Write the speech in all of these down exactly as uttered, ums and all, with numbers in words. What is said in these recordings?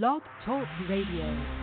Blog Talk Radio.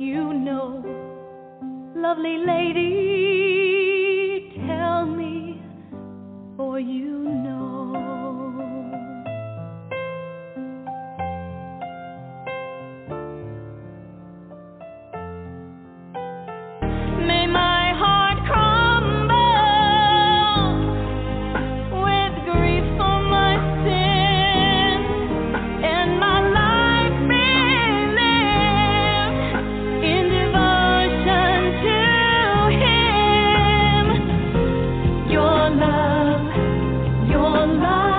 Your love, your love.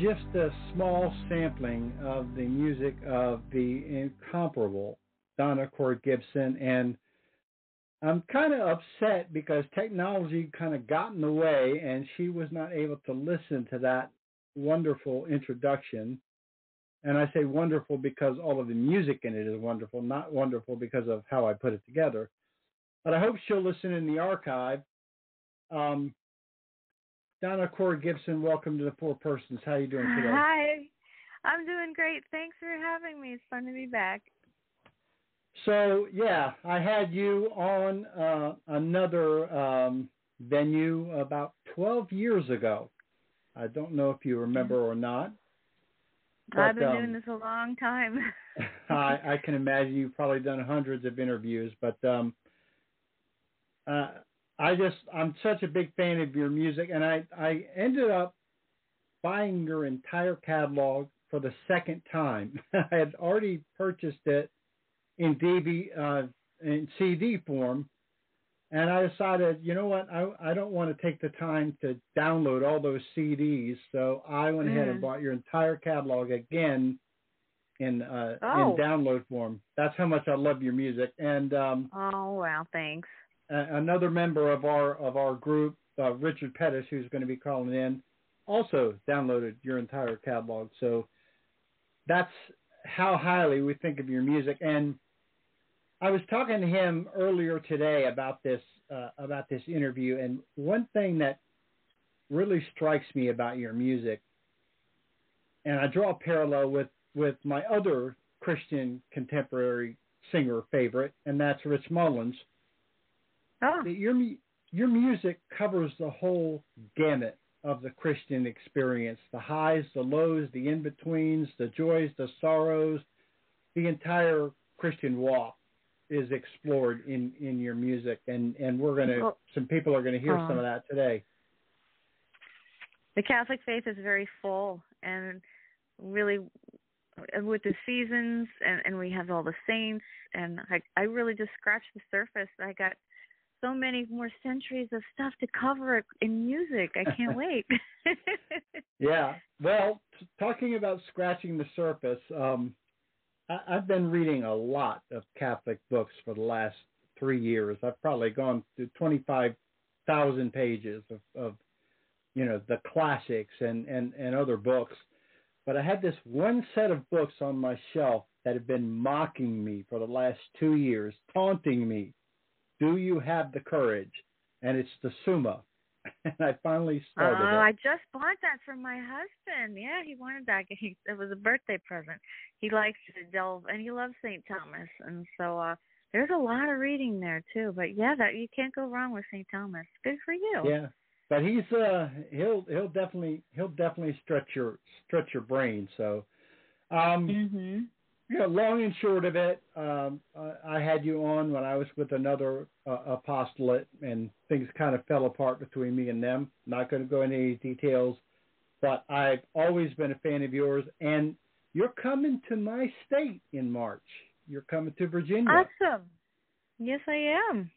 Just a small sampling of the music of the incomparable Donna Cori Gibson, and I'm kind of upset because technology kind of got in the way, and she was not able to listen to that wonderful introduction. And I say wonderful because all of the music in it is wonderful, not wonderful because of how I put it together. But I hope she'll listen in the archive. Um, Donna Cori Gibson, welcome to the Four Persons. How are you doing today? Hi. I'm doing great. Thanks for having me. It's fun to be back. So, yeah, I had you on uh, another um, venue about twelve years ago. I don't know if you remember or not. But, I've been um, doing this a long time. I, I can imagine you've probably done hundreds of interviews, but um, uh, I just, I'm such a big fan of your music, and I, I ended up buying your entire catalog for the second time. I had already purchased it in D V, uh, in C D form, and I decided, you know what, I, I don't want to take the time to download all those C Ds, so I went mm. ahead and bought your entire catalog again in uh, oh. in download form. That's how much I love your music. And um, oh, wow, thanks. Another member of our of our group, uh, Richard Pettis, who's going to be calling in, also downloaded your entire catalog. So that's how highly we think of your music. And I was talking to him earlier today about this uh, about this interview, and one thing that really strikes me about your music, and I draw a parallel with, with my other Christian contemporary singer favorite, and that's Rich Mullins. Oh. Your your music covers the whole gamut of the Christian experience, the highs, the lows, the in-betweens, the joys, the sorrows. The entire Christian walk is explored in, in your music, and, and we're going to, well, some people are going to hear um, some of that today. The Catholic faith is very full, and really with the seasons, and, and we have all the saints, and I, I really just scratched the surface. I got so many more centuries of stuff to cover in music. I can't wait. Yeah. Well, t- talking about scratching the surface, um, I- I've been reading a lot of Catholic books for the last three years. I've probably gone through twenty-five thousand pages of, of, you know, the classics and, and, and other books. But I had this one set of books on my shelf that have been mocking me for the last two years, taunting me. Do you have the courage? And it's the Summa. And I finally started oh, it. Oh, I just bought that for my husband. Yeah, he wanted that. He, it was a birthday present. He likes to delve, and he loves Saint Thomas. And so uh, there's a lot of reading there, too. But, yeah, that you can't go wrong with Saint Thomas. Good for you. Yeah, but he's uh, he'll he'll definitely he'll definitely stretch your stretch your brain. So, um, mm-hmm. You know, long and short of it, um, I had you on when I was with another uh, apostolate, and things kind of fell apart between me and them. Not going to go into any details, but I've always been a fan of yours, and you're coming to my state in March. You're coming to Virginia. Awesome. Yes, I am.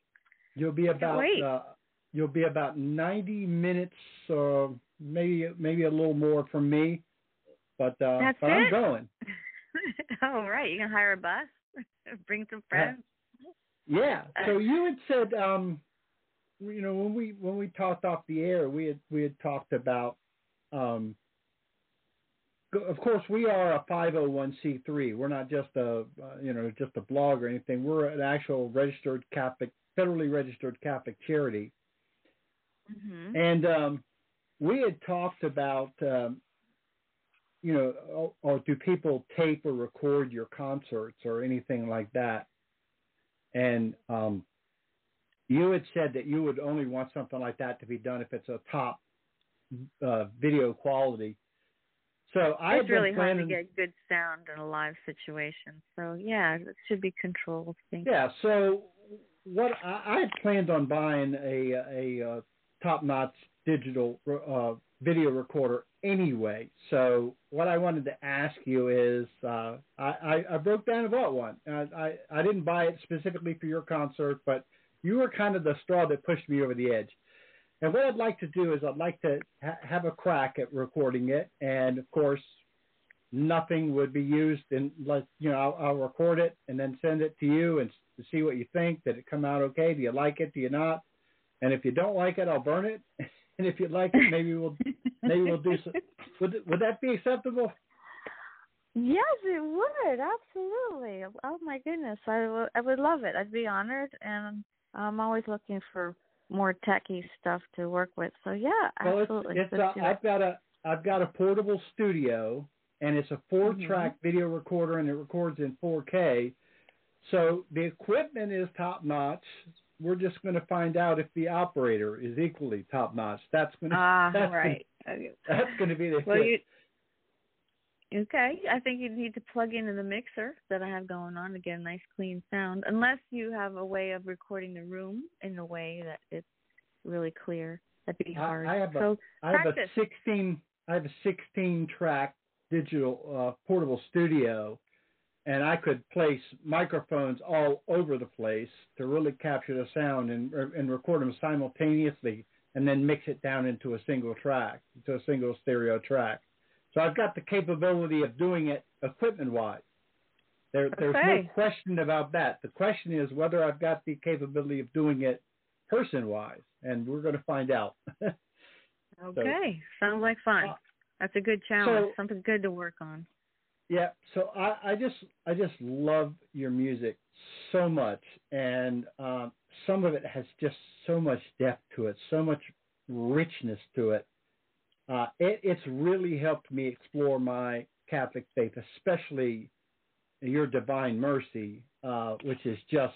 You'll be about uh, you'll be about ninety minutes, or uh, maybe maybe a little more from me. But uh, that's but it. I'm going. All right, you can hire a bus, bring some friends. Uh, yeah. So you had said, um, you know, when we when we talked off the air, we had we had talked about. Um, Of course, we are a five oh one c three. We're not just a, uh, you know, just a blog or anything. We're an actual registered Catholic, federally registered Catholic charity. Mm-hmm. And um, we had talked about, um, you know, or, or do people tape or record your concerts or anything like that? And um, you had said that you would only want something like that to be done if it's a top uh, video quality. So I've it's really hard to get good sound in a live situation. So, yeah, it should be controlled. Thank yeah, you. So what I, I planned on buying a, a, a top-notch digital uh, video recorder anyway. So what I wanted to ask you is uh, I, I, I broke down and bought one. I, I, I didn't buy it specifically for your concert, but you were kind of the straw that pushed me over the edge. And what I'd like to do is I'd like to ha- have a crack at recording it. And, of course, nothing would be used. And, you know, I'll, I'll record it and then send it to you and to see what you think. Did it come out okay? Do you like it? Do you not? And if you don't like it, I'll burn it. And if you like it, maybe we'll maybe we'll do some. Would, would that be acceptable? Yes, it would. Absolutely. Oh, my goodness. I, w- I would love it. I'd be honored. And I'm always looking for more techie stuff to work with, so yeah, well, absolutely. It's, it's a, I've got a I've got a portable studio, and it's a four-track mm-hmm. video recorder, and it records in four K. So the equipment is top-notch. We're just going to find out if the operator is equally top-notch. That's going to ah uh, that's right. Gonna, okay. That's going to be the well, you, okay. I think you need to plug into the mixer that I have going on to get a nice clean sound, unless you have a way of recording the room in a way that it's really clear. That'd be hard. I, I have so a, I have a sixteen I have a sixteen track digital uh, portable studio, and I could place microphones all over the place to really capture the sound and and record them simultaneously, and then mix it down into a single track, into a single stereo track. So I've got the capability of doing it equipment-wise. There, okay. There's no question about that. The question is whether I've got the capability of doing it person-wise, and we're going to find out. Okay. So, sounds like fun. Uh, That's a good challenge, so, something good to work on. Yeah, so I, I just I just love your music so much, and um, some of it has just so much depth to it, so much richness to it. Uh, it, it's really helped me explore my Catholic faith, especially your Divine Mercy, uh, which is just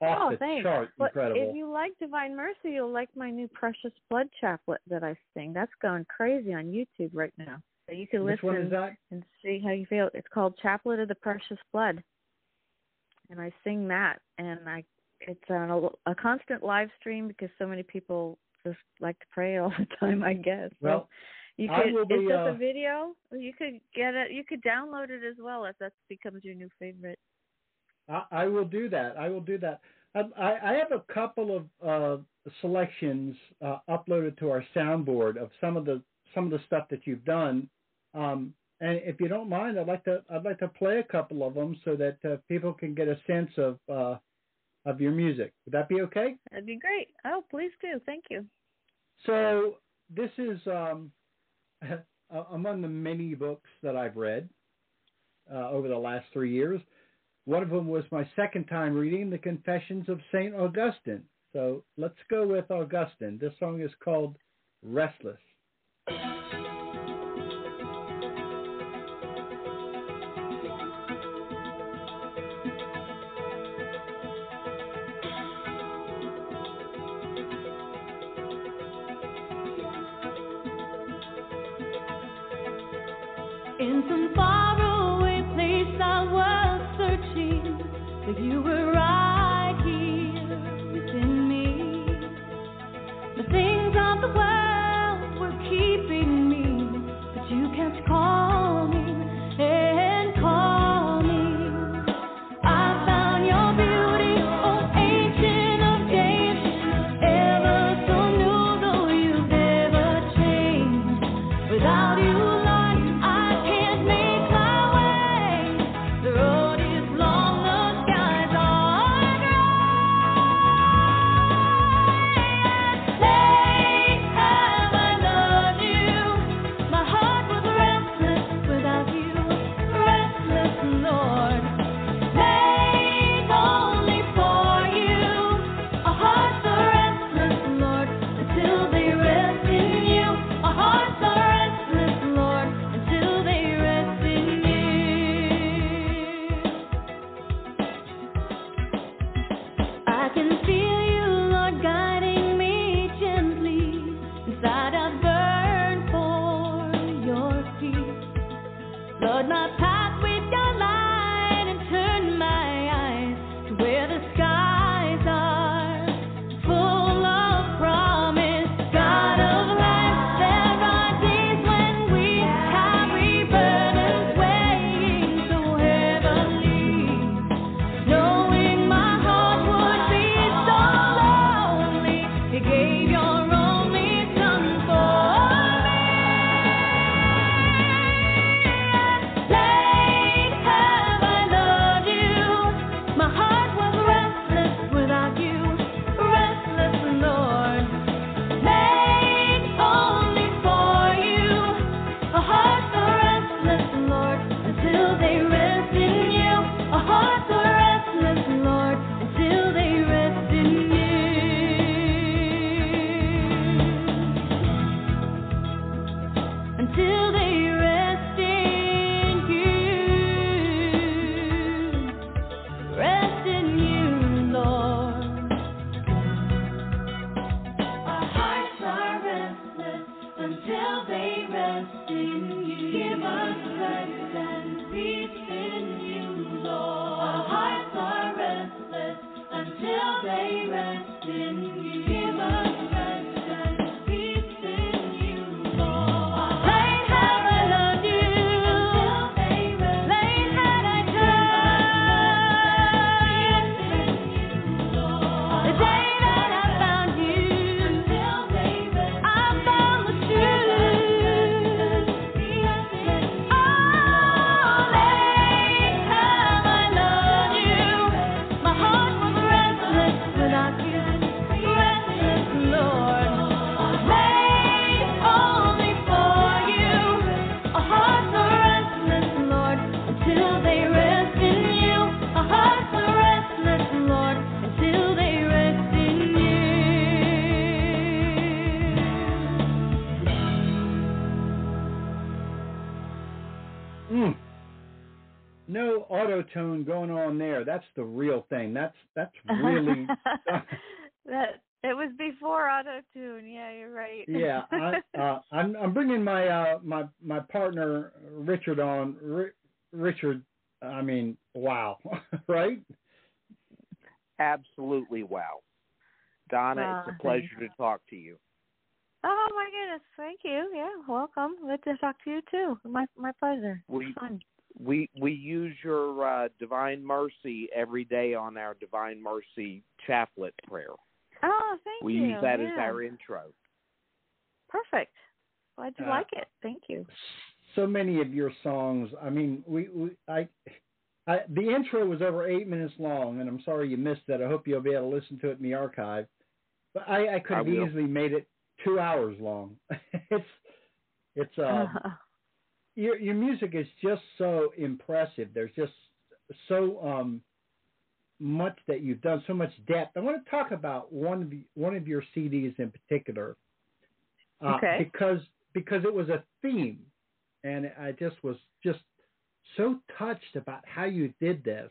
off oh, the thanks. chart well, incredible. If you like Divine Mercy, you'll like my new Precious Blood chaplet that I sing. That's going crazy on YouTube right now. So you can Which listen one is that? and see how you feel. It's called Chaplet of the Precious Blood, and I sing that. And I it's on a, a constant live stream because so many people just like to pray all the time, I guess. Well, so you could be, it's just uh, a video. You could get it. You could download it as well if that becomes your new favorite. I, I will do that. I will do that. I, I have a couple of uh, selections uh, uploaded to our soundboard of some of the some of the stuff that you've done. Um, and if you don't mind, I'd like to I'd like to play a couple of them so that uh, people can get a sense of. Uh, of your music. Would that be okay? That'd be great. Oh, please do. Thank you. So this is um, among the many books that I've read uh, over the last three years. One of them was my second time reading The Confessions of Saint Augustine. So let's go with Augustine. This song is called Restless. In some faraway place I was searching, but you were right here within me. The things of the world were keeping me, but you kept calling and calling. I found your beauty, oh ancient of days. Tone going on there. That's the real thing. That's that's really that. It was before auto tune. Yeah, you're right. yeah, I, uh, I'm I'm bringing my uh, my my partner Richard on. R- Richard, I mean, wow, right? Absolutely wow, Donna. Wow. It's a pleasure to talk to you. Oh my goodness, thank you. Yeah, welcome. Good to talk to you too. My my pleasure. We, Fun. We we use your uh, Divine Mercy every day on our Divine Mercy Chaplet prayer. Oh, thank we you. We use that yeah. as our intro. Perfect. Glad you uh, like it. Thank you. So many of your songs. I mean, we, we I, I the intro was over eight minutes long, and I'm sorry you missed that. I hope you'll be able to listen to it in the archive. But I, I could have easily made it two hours long. it's it's. Uh, uh-huh. Your, your music is just so impressive. There's just so um, much that you've done, so much depth. I want to talk about one of, the, one of your C Ds in particular, uh, okay. because because it was a theme, and I just was just so touched about how you did this,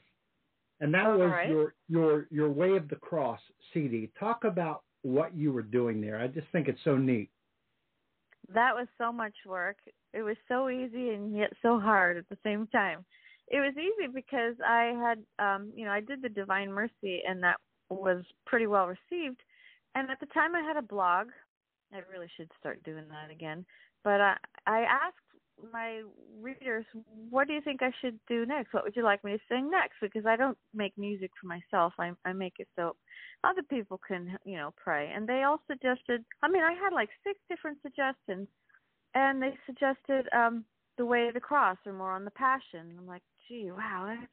and that All was right. your your your Way of the Cross C D. Talk about what you were doing there. I just think it's so neat. That was so much work. It was so easy and yet so hard at the same time. It was easy because I had, um, you know, I did the Divine Mercy, and that was pretty well received. And at the time I had a blog. I really should start doing that again. But I, I asked my readers, what do you think I should do next? What would you like me to sing next? Because I don't make music for myself. I, I make it so other people can, you know, pray. And they all suggested, I mean, I had like six different suggestions. And they suggested um, the Way of the Cross or more on the Passion. I'm like, gee, wow, that's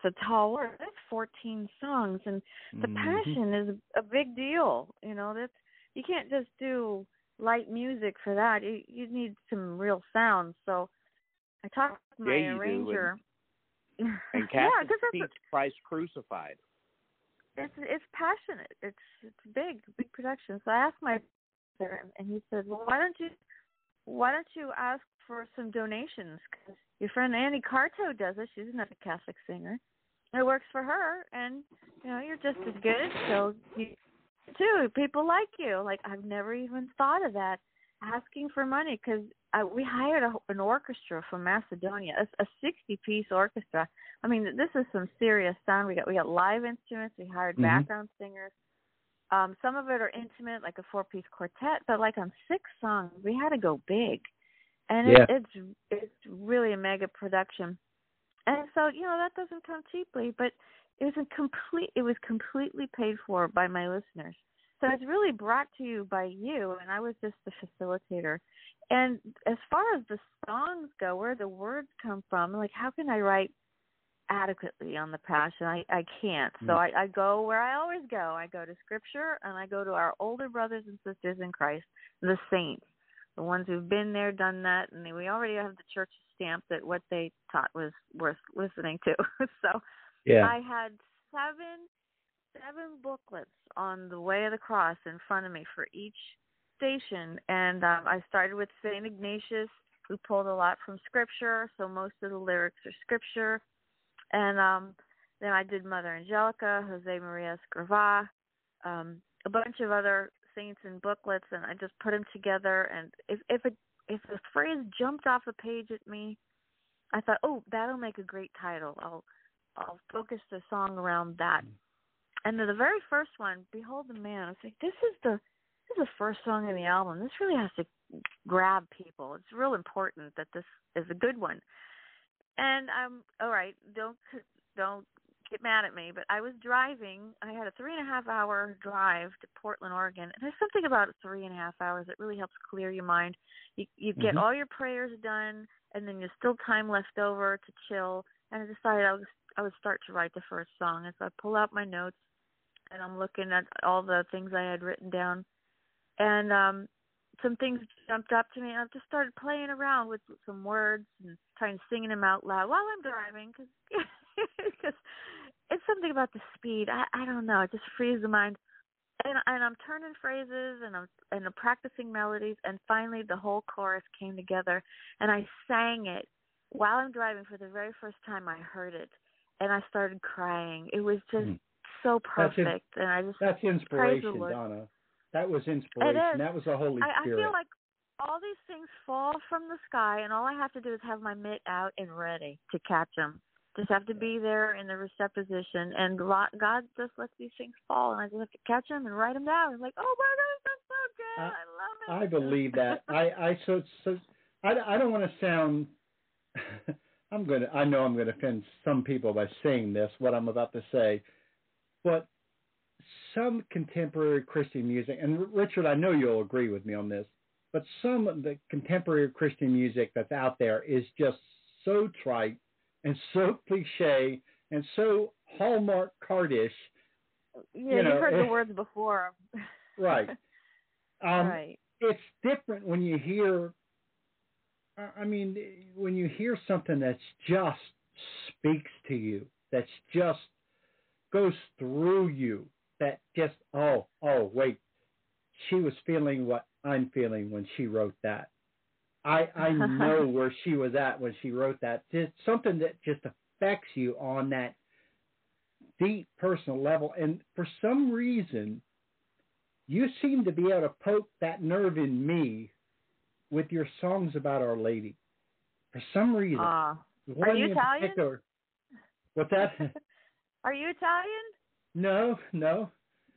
that's a tall order. That's fourteen songs, and the mm-hmm. Passion is a big deal. You know, that's you can't just do light music for that. You, you need some real sounds. So I talked to my yeah, arranger. Do. And, and Kathy yeah, speaks Christ Crucified. It's it's passionate. It's it's big, big production. So I asked my brother, and he said, well, why don't you? Why don't you ask for some donations? Because your friend Annie Carto does it. She's another Catholic singer. it works for her, and you know, you're just as good. So you too, people like you. Like, I've never even thought of that, asking for money, because uh, we hired a, an orchestra from Macedonia, a, a sixty-piece orchestra. I mean, this is some serious sound. We got we got live instruments. We hired mm-hmm. background singers. Um, some of it are intimate, like a four-piece quartet, but like on six songs, we had to go big, and it, yeah. it's it's really a mega production. And so, you know, that doesn't come cheaply, but it was a complete. It was completely paid for by my listeners. So it's really brought to you by you, and I was just the facilitator. And as far as the songs go, where the words come from, like, how can I write adequately on the Passion? I, I can't. So I, I go where I always go. I go to Scripture, and I go to our older brothers and sisters in Christ, the saints, the ones who've been there, done that, and we already have the church stamp that what they taught was worth listening to. So yeah. I had seven seven booklets on the Way of the Cross in front of me for each station, and um, I started with Saint Ignatius, who pulled a lot from Scripture, so most of the lyrics are Scripture, and um, then I did Mother Angelica, Jose Maria Escriva, um, a bunch of other saints and booklets, and I just put them together, and if, if it If the phrase jumped off a page at me, I thought, oh, that'll make a great title. I'll I'll focus the song around that. And then the very first one, Behold the Man, I was like, this is the this is the first song in the album. This really has to grab people. It's real important that this is a good one. And I'm all right, don't don't get mad at me, but I was driving. I had a three and a half hour drive to Portland, Oregon, and there's something about three and a half hours that really helps clear your mind. You, you get mm-hmm. all your prayers done, and then there's still time left over to chill. And I decided I was I would start to write the first song, and so I pull out my notes, and I'm looking at all the things I had written down, and um, some things jumped up to me, and I just started playing around with some words and trying to sing them out loud while I'm driving, because. Because it's something about the speed. I, I don't know. It just frees the mind. And, and I'm turning phrases, and I'm and I'm practicing melodies. And finally, the whole chorus came together, and I sang it while I'm driving for the very first time. I heard it, and I started crying. It was just mm. so perfect. In, and I just that's inspiration, Donna. That was inspiration. It is. That was the Holy I, Spirit. I feel like all these things fall from the sky, and all I have to do is have my mitt out and ready to catch them. Just have to be there in the recepposition, and God just lets these things fall, and I just have to catch them and write them down. I'm like, oh my God, that's so good! I, I love it. I believe that. I I so, so I, I don't want to sound. I'm gonna. I know I'm gonna offend some people by saying this, what I'm about to say, but some contemporary Christian music, and Richard, I know you'll agree with me on this, but some of the contemporary Christian music that's out there is just so trite. And so cliche and so Hallmark cardish. Yeah, you know, you've heard the words before. Right. Um, right. It's different when you hear, I mean, when you hear something that just speaks to you, that just goes through you, that just, oh, oh, wait, she was feeling what I'm feeling when she wrote that. I, I know where she was at when she wrote that. It's something that just affects you on that deep personal level. And for some reason, you seem to be able to poke that nerve in me with your songs about Our Lady. For some reason. Uh, are you Italian? What's that? Are you Italian? No, no.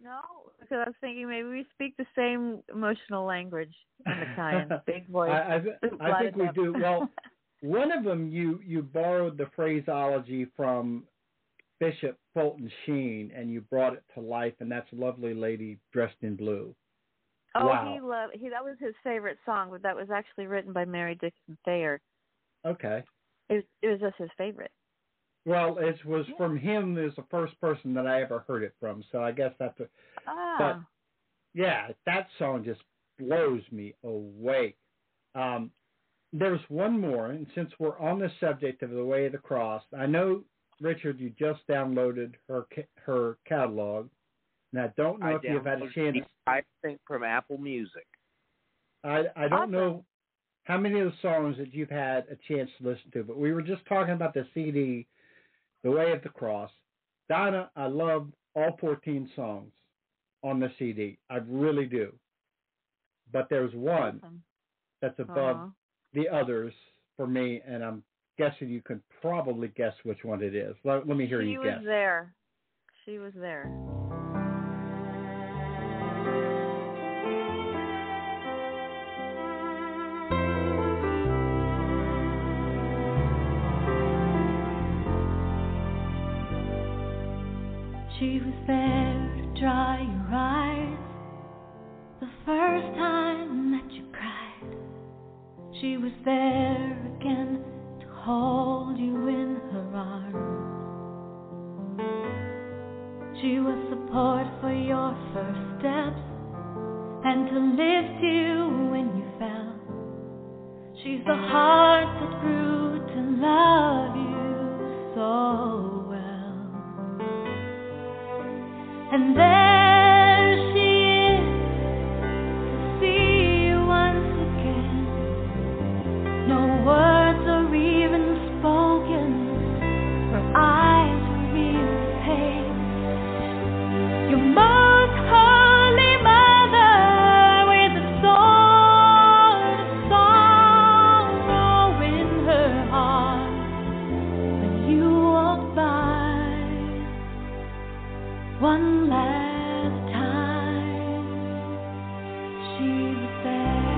No, because I was thinking maybe we speak the same emotional language in Italian, big voice. I, I, I think we them. do. Well, one of them, you, you borrowed the phraseology from Bishop Fulton Sheen, and you brought it to life, and that's Lovely Lady Dressed in Blue. Oh, wow. he loved he that was his favorite song, but that was actually written by Mary Dixon Thayer. Okay. It, it was just his favorite. Well, it was yeah. from him as the first person that I ever heard it from, so I guess that's a ah. But, yeah, that song just blows me away. Um, there's one more, and since we're on the subject of the Way of the Cross, I know, Richard, you just downloaded her her catalog, and I don't know I if you've had a chance. I think from Apple Music. I, I don't awesome. know how many of the songs that you've had a chance to listen to, but we were just talking about the C D, The Way of the Cross, Donna, I love all fourteen songs on the C D. I really do. But there's one awesome. that's above Aww. the others for me, and I'm guessing you can probably guess which one it is. Let, let me hear she you guess. She was there. She was there. She was there to dry your eyes the first time that you cried. She was there again to hold you in her arms. She was support for your first steps and to lift you when you fell. She's the heart that grew to love you so. And there she is, to see you once again. No words are even spoken, her eyes reveal pain. Your most holy mother with a sword of sorrow in her heart. When you walked by, one last time, she was there.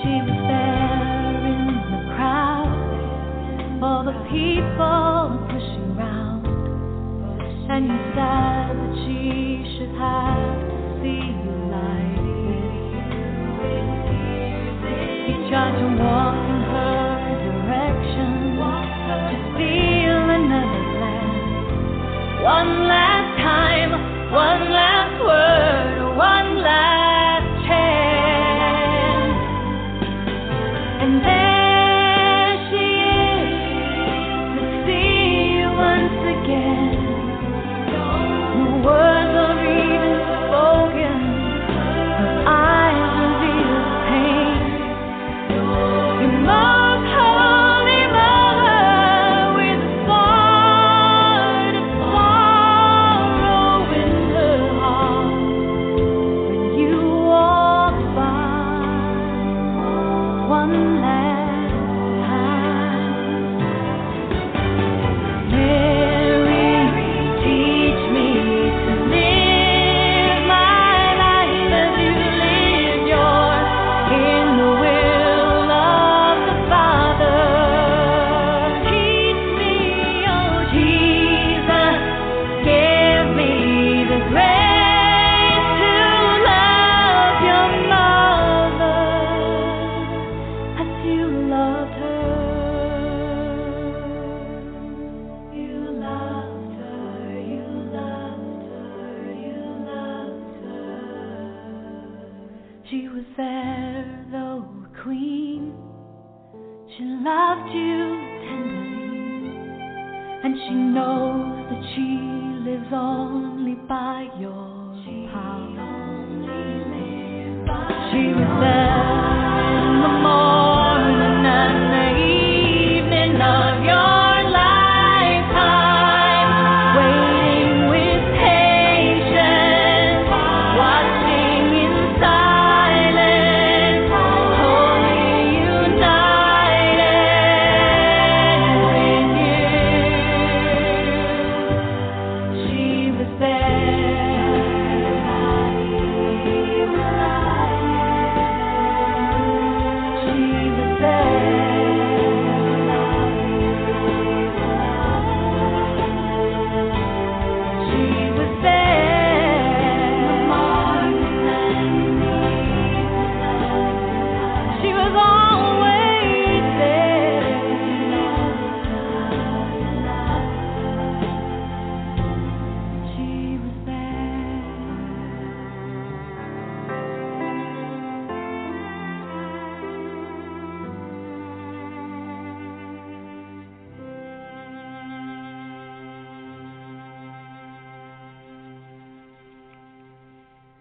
She was there in the crowd, all the people pushing round, and you said that she should have to walk in her direction, to feel another glance. One last time, one last word, one last chance. And there she is, to see you once again. No words are even spoken, her eyes reveal pain.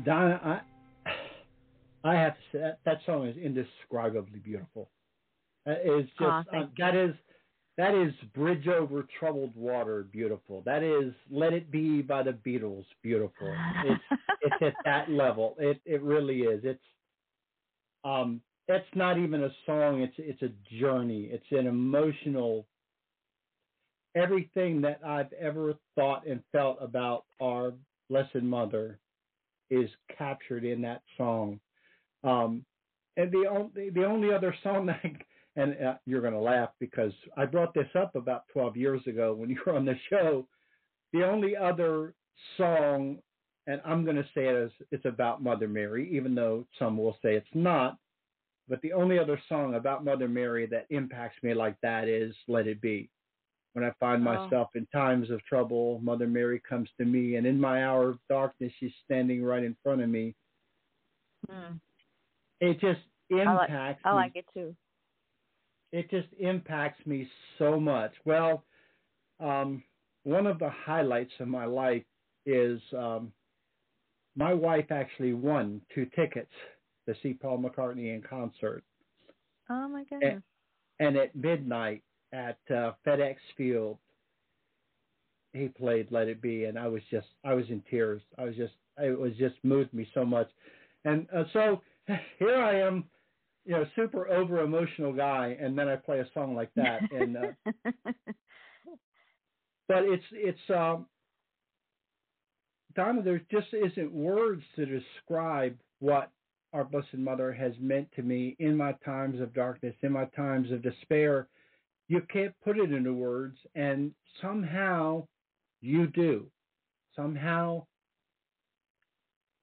Donna, I, I have to say that, that song is indescribably beautiful. It's just oh, uh, that is that is Bridge Over Troubled Water beautiful. That is Let It Be by the Beatles beautiful. It's it's at that level. It it really is. It's um that's not even a song. It's it's a journey. It's an emotional. Everything that I've ever thought and felt about our Blessed Mother is captured in that song. Um, and the only the only other song that, I, and uh, you're going to laugh because I brought this up about twelve years ago when you were on the show. The only other song, and I'm going to say it as it's about Mother Mary, even though some will say it's not. But the only other song about Mother Mary that impacts me like that is Let It Be. When I find myself oh. in times of trouble, Mother Mary comes to me, and in my hour of darkness, she's standing right in front of me. Mm. It just impacts I like, I like me. it too. It just impacts me so much. Well, um, one of the highlights of my life is um, my wife actually won two tickets to see Paul McCartney in concert. Oh, my goodness. And, and at midnight at uh, FedEx Field, he played Let It Be, and I was just, I was in tears. I was just, it was just moved me so much. And uh, so here I am, you know, super over-emotional guy, and then I play a song like that. And uh, But it's, it's um, Donna, there just isn't words to describe what our Blessed Mother has meant to me in my times of darkness, in my times of despair. You can't put it into words, and somehow you do. Somehow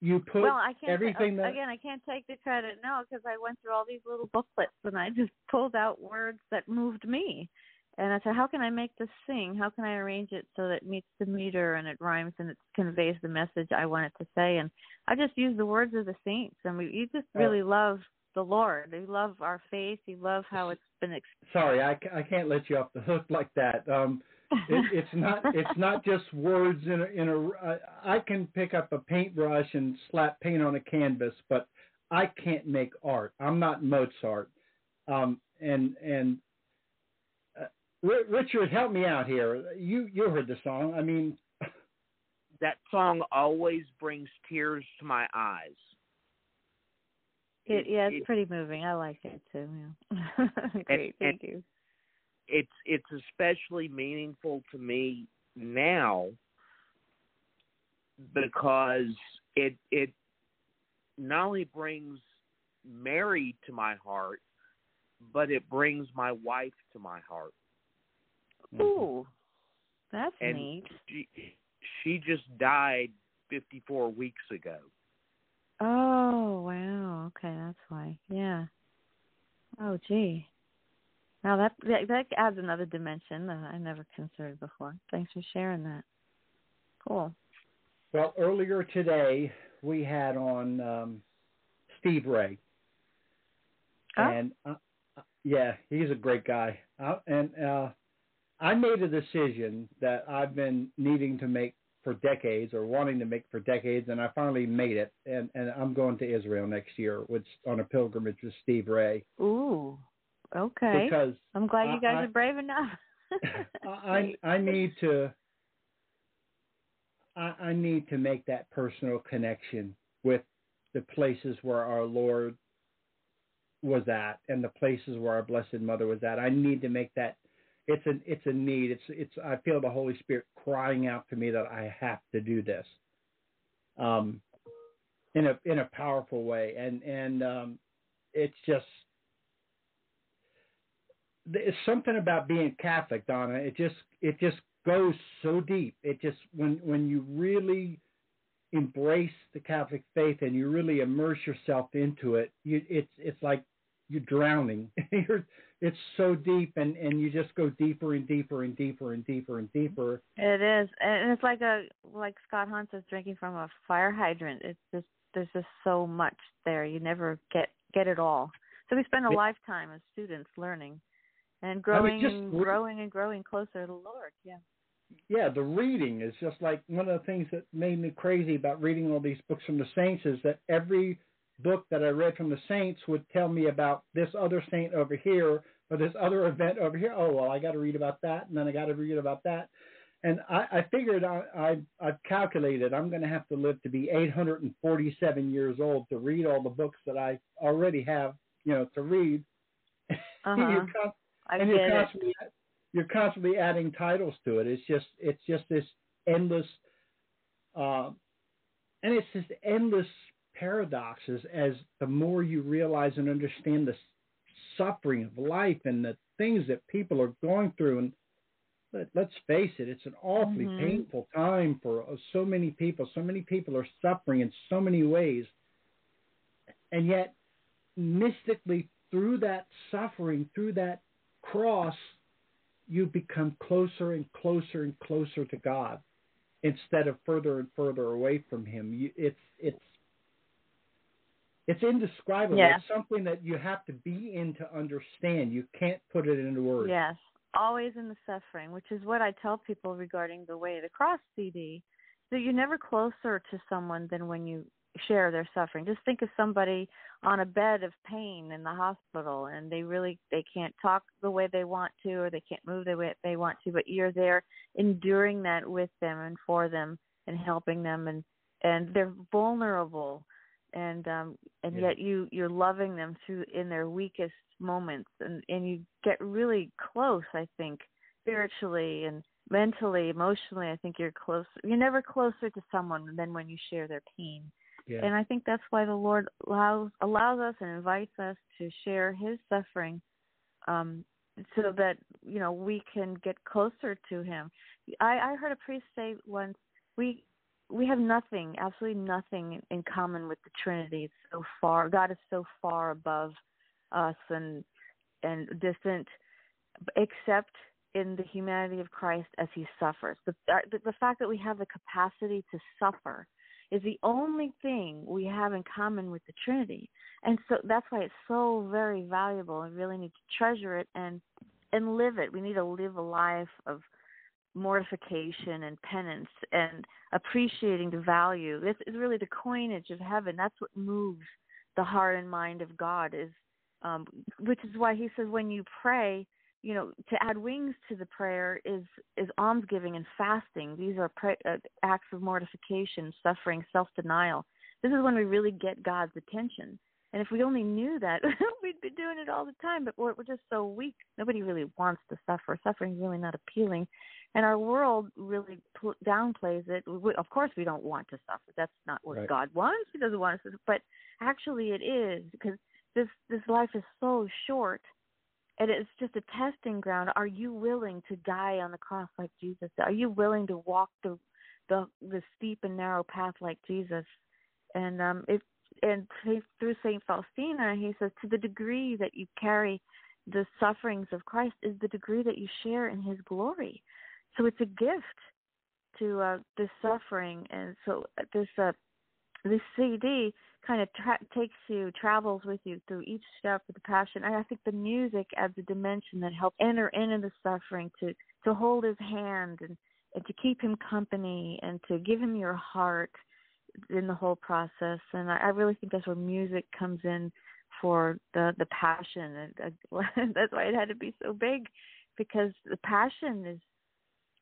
you put well, I can't, everything that... Again, I can't take the credit, no, because I went through all these little booklets, and I just pulled out words that moved me. And I said, how can I make this sing? How can I arrange it so that it meets the meter and it rhymes and it conveys the message I want it to say? And I just use the words of the saints. And we, you just really oh. love the Lord. You love our faith. You love how it's been expressed. Sorry, I, I can't let you off the hook like that. Um, it, it's not It's not just words in a, in a uh, I can pick up a paintbrush and slap paint on a canvas, but I can't make art. I'm not Mozart. Um, and, and, Richard, help me out here. You you heard the song. I mean, that song always brings tears to my eyes. It, yeah, it's it, pretty moving. I like it too. Yeah. Great, and, thank and you. It's it's especially meaningful to me now because it it not only brings Mary to my heart, but it brings my wife to my heart. Ooh, that's and neat. She, she just died fifty-four weeks ago. Oh, wow. Okay, that's why. Yeah. Oh, gee. Now that that, that adds another dimension that I never considered before. Thanks for sharing that. Cool. Well, earlier today we had on um, Steve Ray. Oh. And uh, yeah, he's a great guy. Uh, and uh I made a decision that I've been needing to make for decades or wanting to make for decades, and I finally made it, and, and I'm going to Israel next year with, on a pilgrimage with Steve Ray. Ooh, okay. Because I'm glad you guys I, are brave enough. I, I need to I, I need to make that personal connection with the places where our Lord was at and the places where our Blessed Mother was at. I need to make that. It's an it's a need. It's it's. I feel the Holy Spirit crying out to me that I have to do this, um, in a in a powerful way. And and um, it's just it's something about being Catholic, Donna. It just it just goes so deep. It just when when you really embrace the Catholic faith and you really immerse yourself into it, you, it's it's like you're drowning. you're It's so deep, and, and you just go deeper and deeper and deeper and deeper and deeper. It is, and it's like a like Scott Hunt says, drinking from a fire hydrant. It's just there's just so much there. You never get get it all. So we spend a it, lifetime as students learning and growing, I mean, just, and growing and growing closer to the Lord. Yeah. yeah, the reading is just like one of the things that made me crazy about reading all these books from the saints is that every book that I read from the saints would tell me about this other saint over here or this other event over here. Oh, well, I got to read about that, and then I got to read about that. And I, I figured I, I, I've calculated I'm going to have to live to be eight hundred forty-seven years old to read all the books that I already have, you know, to read. Uh-huh. you're con- I and you're constantly, you're constantly adding titles to it. It's just, it's just this endless, uh, and it's just endless paradoxes as the more you realize and understand the suffering of life and the things that people are going through. And let, let's face it, it's an awfully mm-hmm. painful time for so many people. So many people are suffering in so many ways. And yet, mystically, through that suffering, through that cross, you become closer and closer and closer to God instead of further and further away from him. You, it's it's it's indescribable. Yes. It's something that you have to be in to understand. You can't put it into words. Yes, always in the suffering, which is what I tell people regarding the Way of the Cross C D. So you're never closer to someone than when you share their suffering. Just think of somebody on a bed of pain in the hospital, and they really they can't talk the way they want to, or they can't move the way they want to, but you're there enduring that with them and for them and helping them, and and they're vulnerable, and um and yeah. yet you you're loving them through in their weakest moments, and and you get really close. I think spiritually and mentally, emotionally, I think you're close you're never closer to someone than when you share their pain. Yeah. And I think that's why the Lord allows allows us and invites us to share his suffering, um, so that, you know, we can get closer to him. I, I heard a priest say once, we we have nothing, absolutely nothing in common with the Trinity. It's so far. God is so far above us and and distant, except in the humanity of Christ as he suffers. The, the fact that we have the capacity to suffer is the only thing we have in common with the Trinity. And so that's why it's so very valuable. We really need to treasure it and and live it. We need to live a life of mortification and penance and appreciating the value. This is really the coinage of heaven. That's what moves the heart and mind of God, is, um, which is why he says when you pray, you know, to add wings to the prayer is, is almsgiving and fasting. These are pre- uh, acts of mortification, suffering, self-denial. This is when we really get God's attention. And if we only knew that, we'd be doing it all the time, but we're, we're just so weak. Nobody really wants to suffer. Suffering is really not appealing. And our world really pl- downplays it. We, of course, we don't want to suffer. That's not what right. God wants. He doesn't want us to suffer. But actually it is, because this, this life is so short. And it's just a testing ground. Are you willing to die on the cross like Jesus? Are you willing to walk the the, the steep and narrow path like Jesus? And um, it and through Saint Faustina, he says, to the degree that you carry the sufferings of Christ is the degree that you share in his glory. So it's a gift to uh, this suffering. And so this uh, this C D kind of tra- takes you, travels with you through each step of the passion. And I think the music adds a dimension that helps enter into the suffering, to, to hold his hand and, and to keep him company and to give him your heart in the whole process. And I, I really think that's where music comes in for the, the passion. And uh, that's why it had to be so big, because the passion is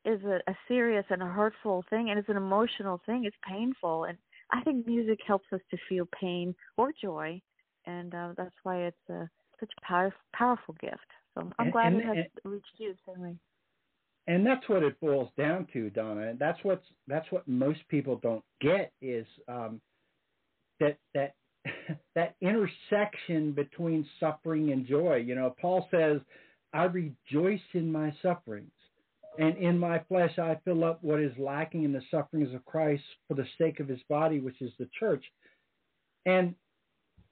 is a, a serious and a hurtful thing, and it's an emotional thing. It's painful, and I think music helps us to feel pain or joy, and uh, that's why it's a, such a power, powerful gift. So I'm and, glad and, it has and, reached you, certainly. And that's what it boils down to, Donna. And that's what's that's what most people don't get, is um, that that that intersection between suffering and joy. You know, Paul says, "I rejoice in my sufferings. And in my flesh I fill up what is lacking in the sufferings of Christ for the sake of his body, which is the church." And,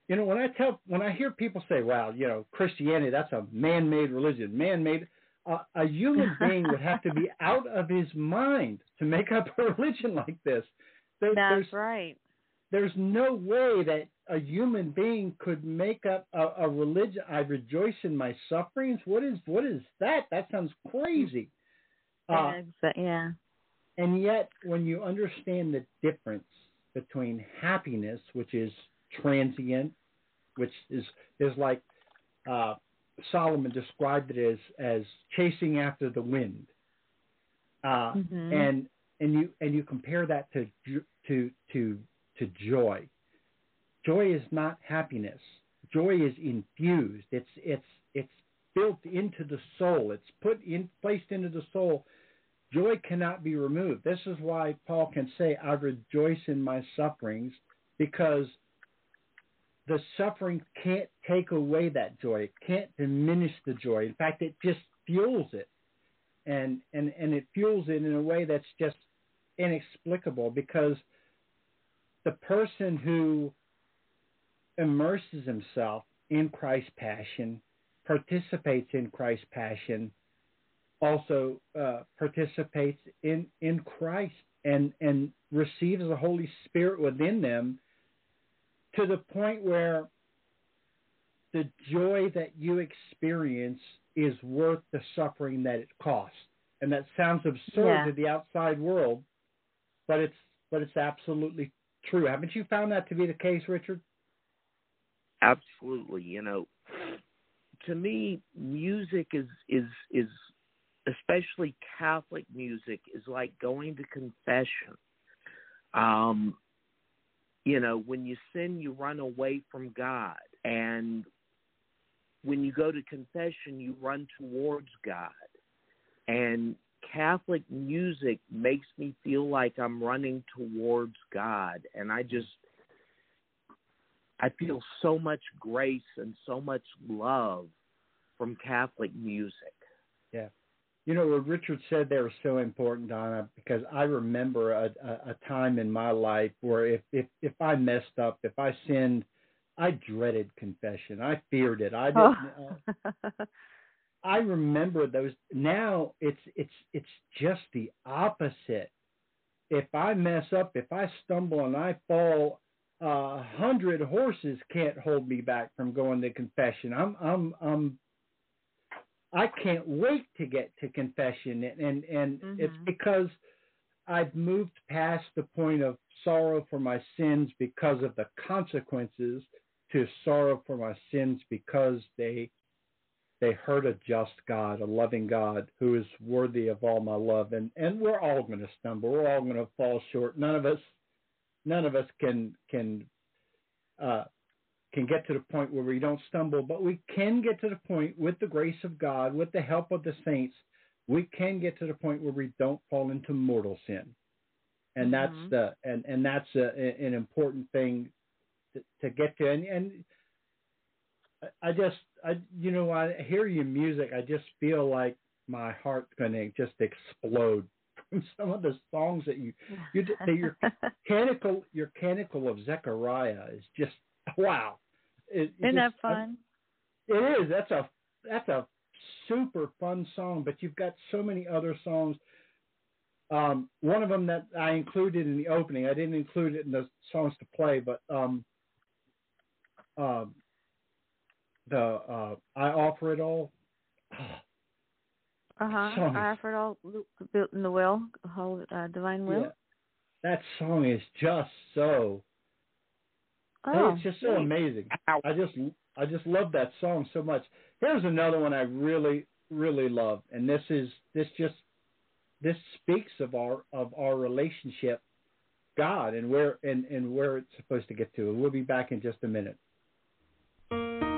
you know, when I tell, when I hear people say, "Well, you know, Christianity, that's a man-made religion, man-made," uh, a human being would have to be out of his mind to make up a religion like this. There, that's there's, right. There's no way that a human being could make up a, a religion. I rejoice in my sufferings. What is, what is that? That sounds crazy. uh, but yeah. And yet, when you understand the difference between happiness, which is transient, which is is like uh, Solomon described it as as chasing after the wind, uh, mm-hmm. and and you and you compare that to to to to joy. Joy is not happiness. Joy is infused. It's it's it's built into the soul. It's put in placed into the soul. Joy cannot be removed. This is why Paul can say, I rejoice in my sufferings, because the suffering can't take away that joy. It can't diminish the joy. In fact, it just fuels it. And and, and it fuels it in a way that's just inexplicable, because the person who immerses himself in Christ's passion, participates in Christ's passion, also uh, participates in, in Christ and, and receives the Holy Spirit within them, to the point where the joy that you experience is worth the suffering that it costs. And that sounds absurd yeah. to the outside world, but it's but it's absolutely true. Haven't you found that to be the case, Richard? Absolutely. You know, to me, music is is is especially Catholic music is like going to confession. Um, you know, when you sin, you run away from God, and when you go to confession, you run towards God. And Catholic music makes me feel like I'm running towards God, and I just I feel so much grace and so much love from Catholic music. Yeah. You know, what Richard said there was so important, Donna, because I remember a, a, a time in my life where if, if, if I messed up, if I sinned, I dreaded confession. I feared it. I didn't. Oh. uh, I remember those. Now it's it's it's just the opposite. If I mess up, if I stumble and I fall, a uh, hundred horses can't hold me back from going to confession. I'm, I'm, I'm, I can't wait to get to confession. And, and, and mm-hmm. it's because I've moved past the point of sorrow for my sins because of the consequences to sorrow for my sins because they, they hurt a just God, a loving God who is worthy of all my love. And, and we're all going to stumble. We're all going to fall short. None of us None of us can can uh, can get to the point where we don't stumble, but we can get to the point with the grace of God, with the help of the saints, we can get to the point where we don't fall into mortal sin, and mm-hmm. that's the and and that's a, an important thing to, to get to. And, and I just I you know I hear your music, I just feel like my heart's going to just explode. Some of the songs that you, you that your canticle, your canticle of Zechariah is just wow. It, Isn't just, that fun? I, it is. That's a that's a super fun song. But you've got so many other songs. Um, one of them that I included in the opening, I didn't include it in the songs to play, but um, um, the uh, I Offer It All. Uh huh. I offer it all built in the will, whole uh, divine will. Yeah. That song is just so. Oh, it's just so amazing. Ow. I just, I just love that song so much. Here's another one I really, really love, and this is this just this speaks of our of our relationship, God, and where and, and where it's supposed to get to. And we'll be back in just a minute. Thank you.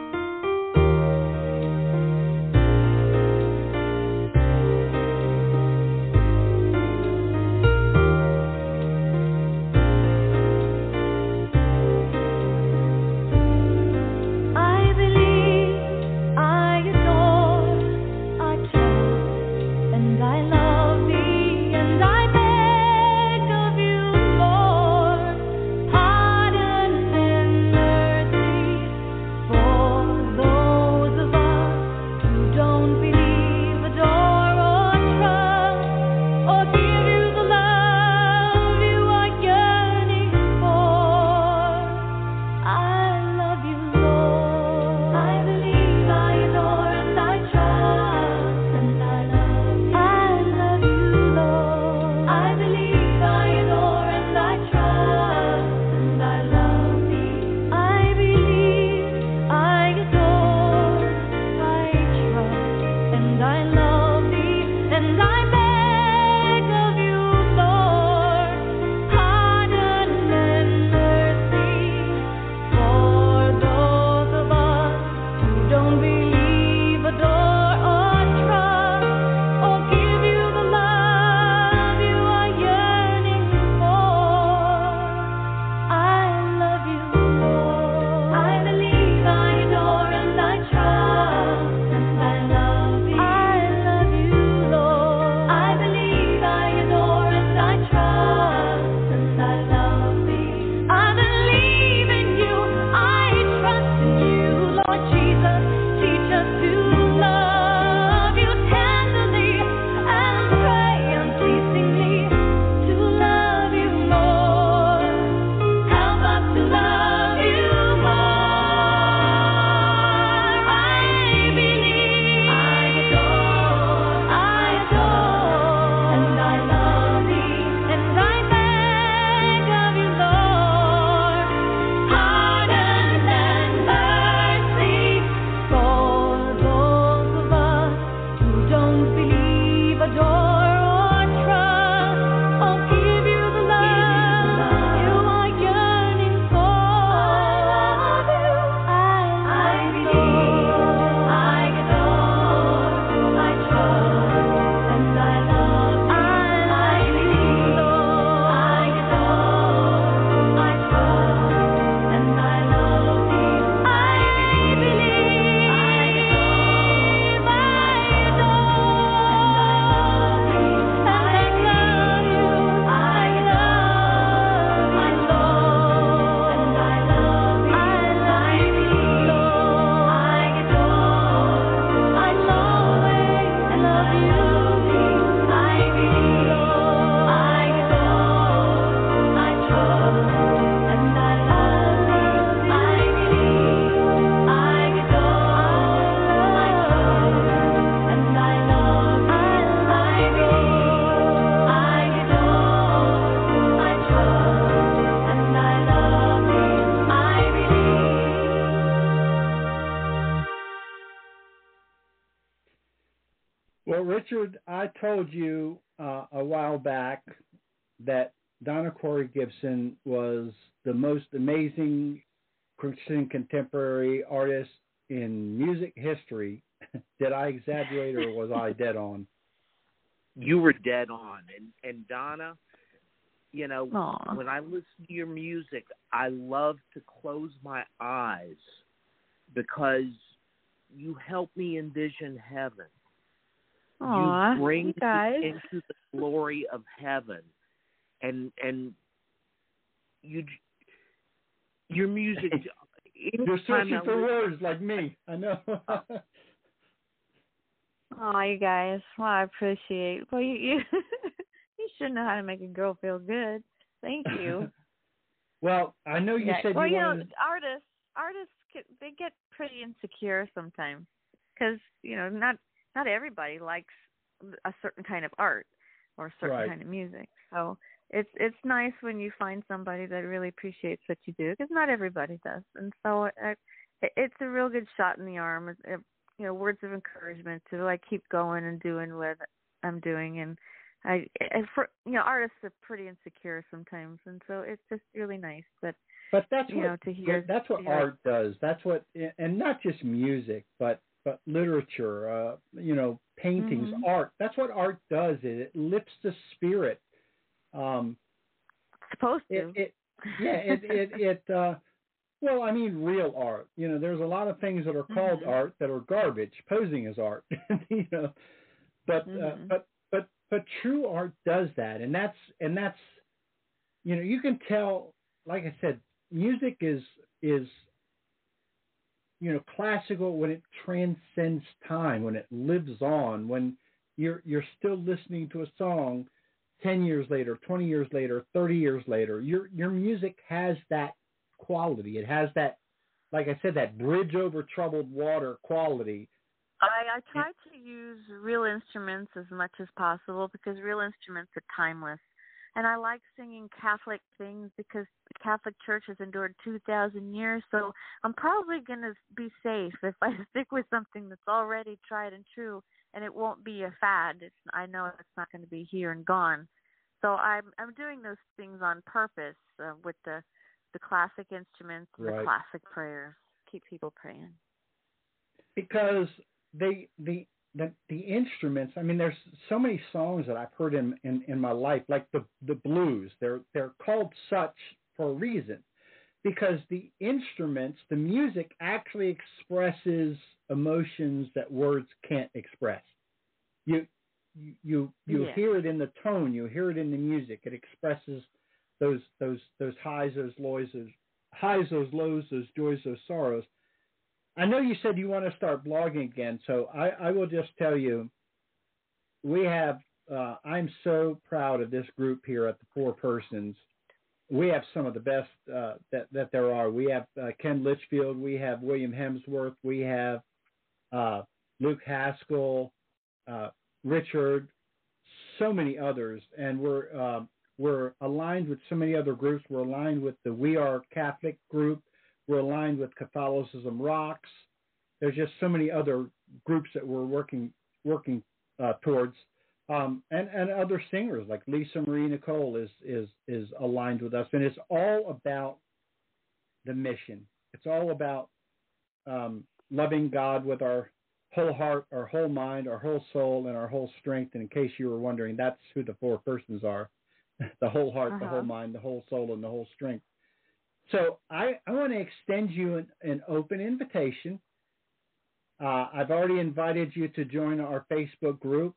Richard, I told you uh, a while back that Donna Cori Gibson was the most amazing Christian contemporary artist in music history. Did I exaggerate or was I dead on? You were dead on. And, and Donna, you know, Aww. When I listen to your music, I love to close my eyes because you help me envision heaven. Aww, you bring you guys. Me into the glory of heaven. And and you, your music. You're searching for words like me. I know. Oh, you guys. Well, I appreciate. Well, you you, you should know how to make a girl feel good. Thank you. Well, I know you yeah. said well, you, you know, wanted... artists artists they get pretty insecure sometimes because you know not not everybody likes a certain kind of art or a certain right. kind of music. So. It's it's nice when you find somebody that really appreciates what you do because not everybody does, and so it, it's a real good shot in the arm. It, it, you know, words of encouragement to like keep going and doing what I'm doing, and I and for, you know artists are pretty insecure sometimes, and so it's just really nice that. But that's you what know, to hear, that's what art know. does. That's what, and not just music, but but literature, uh, you know, paintings, mm-hmm. art. That's what art does. It, it lifts the spirit. Um, supposed to. It, it, yeah, it, it, it, uh, well, I mean, real art. You know, there's a lot of things that are called mm-hmm. art that are garbage, posing as art, you know, but, mm-hmm. uh, but, but, but true art does that. And that's, and that's, you know, you can tell, like I said, music is, is, you know, classical when it transcends time, when it lives on, when you're, you're still listening to a song ten years later, twenty years later, thirty years later, your your music has that quality. It has that, like I said, that bridge over troubled water quality. I, I try and, to use real instruments as much as possible because real instruments are timeless. And I like singing Catholic things because the Catholic Church has endured two thousand years. So I'm probably going to be safe if I stick with something that's already tried and true. And it won't be a fad. It's, I know it's not going to be here and gone. So I'm I'm doing those things on purpose uh, with the, the classic instruments, right. the classic prayers. Keep people praying. Because they the, the the instruments. I mean, there's so many songs that I've heard in, in, in my life, like the the blues. They're they're called such for a reason, because the instruments, the music, actually expresses emotions that words can't express. You you you, you yeah. hear it in the tone. You hear it in the music. It expresses those those those highs, those lows, those highs, those lows, those joys, those sorrows. I know you said you want to start blogging again, so I, I will just tell you, we have. Uh, I'm so proud of this group here at the Four Persons. We have some of the best uh, that that there are. We have uh, Ken Litchfield. We have William Hemsworth. We have uh, Luke Haskell, uh, Richard, so many others, and we're uh, we're aligned with so many other groups. We're aligned with the We Are Catholic group. We're aligned with Catholicism Rocks. There's just so many other groups that we're working working uh, towards. Um, and, and other singers like Lisa Marie Nicole is, is is aligned with us. And it's all about the mission. It's all about um, loving God with our whole heart, our whole mind, our whole soul, and our whole strength. And in case you were wondering, that's who the Four Persons are. The whole heart, uh-huh. the whole mind, the whole soul, and the whole strength. So I, I want to extend you an, an open invitation. Uh, I've already invited you to join our Facebook group.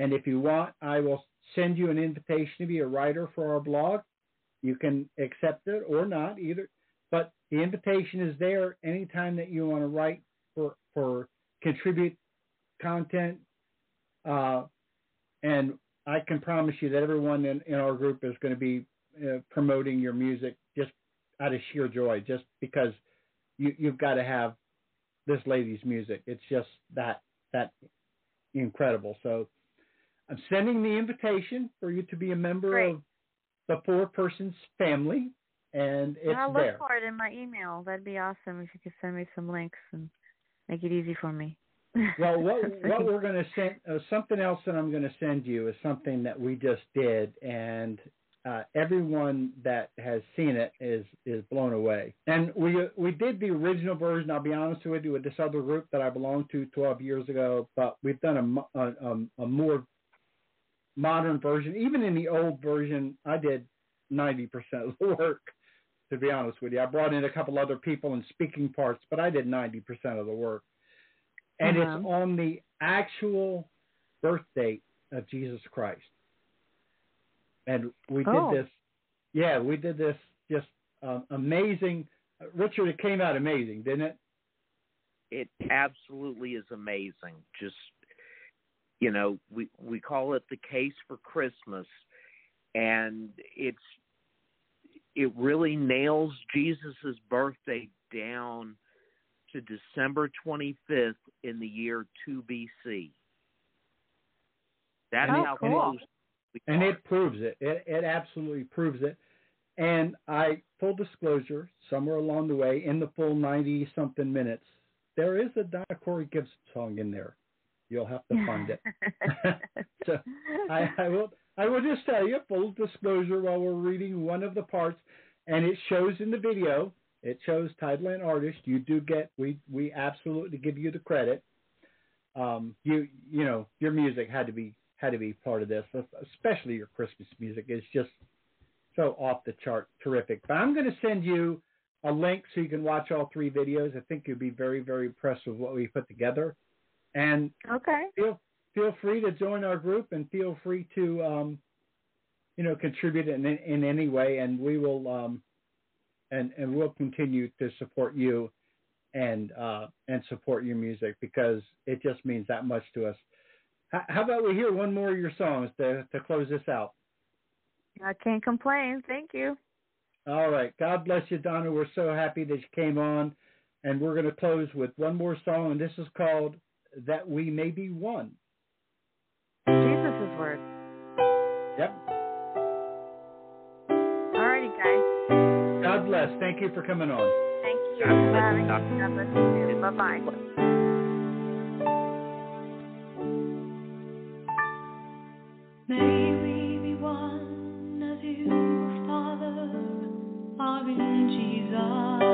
And if you want, I will send you an invitation to be a writer for our blog. You can accept it or not either. But the invitation is there anytime that you want to write for, for contribute content. Uh, and I can promise you that everyone in, in our group is going to be uh, promoting your music just out of sheer joy, just because you, you've got to have this lady's music. It's just that that incredible. So. I'm sending the invitation for you to be a member Great. Of the Four Persons family, and it's there. I'll look there. For it in my email. That'd be awesome if you could send me some links and make it easy for me. Well, what, what we're going to send, uh, something else that I'm going to send you is something that we just did, and uh, everyone that has seen it is is blown away. And we we did the original version, I'll be honest with you, with this other group that I belonged to twelve years ago, but we've done a, a, a more modern version. Even in the old version, I did ninety percent of the work, to be honest with you. I brought in a couple other people in speaking parts, but I did ninety percent of the work. And uh-huh. It's on the actual birth date of Jesus Christ. And we oh. did this. Yeah, we did this just um, amazing. Richard, it came out amazing, didn't it? It absolutely is amazing. Just, you know, we, we call it the case for Christmas. And it's it really nails Jesus' birthday down to December twenty-fifth in the year two B C. That's oh, how cool. close we are. And it proves it. it. It absolutely proves it. And I, full disclosure, somewhere along the way, in the full ninety-something minutes, there is a Donna Cori Gibson song in there. You'll have to find it. So I, I will I will just tell you, full disclosure, while we're reading one of the parts, and it shows in the video, it shows title and artist. You do get, we we absolutely give you the credit. Um, you you know, your music had to be had to be part of this, especially your Christmas music. It's just so off the chart, terrific. But I'm going to send you a link so you can watch all three videos. I think you'll be very, very impressed with what we put together. And okay. feel feel free to join our group and feel free to um, you know, contribute in in any way, and we will. Um, And and we'll continue to support you, and uh, and support your music, because it just means that much to us. H- how about we hear one more of your songs to to close this out? I can't complain. Thank you. All right. God bless you, Donna. We're so happy that you came on, and we're going to close with one more song, and this is called "That We May Be One." Jesus' word. Yep. All righty, guys. God bless. Thank you for coming on. Thank you. God bless you. Bye-bye. May we be one as you, Father, are in Jesus.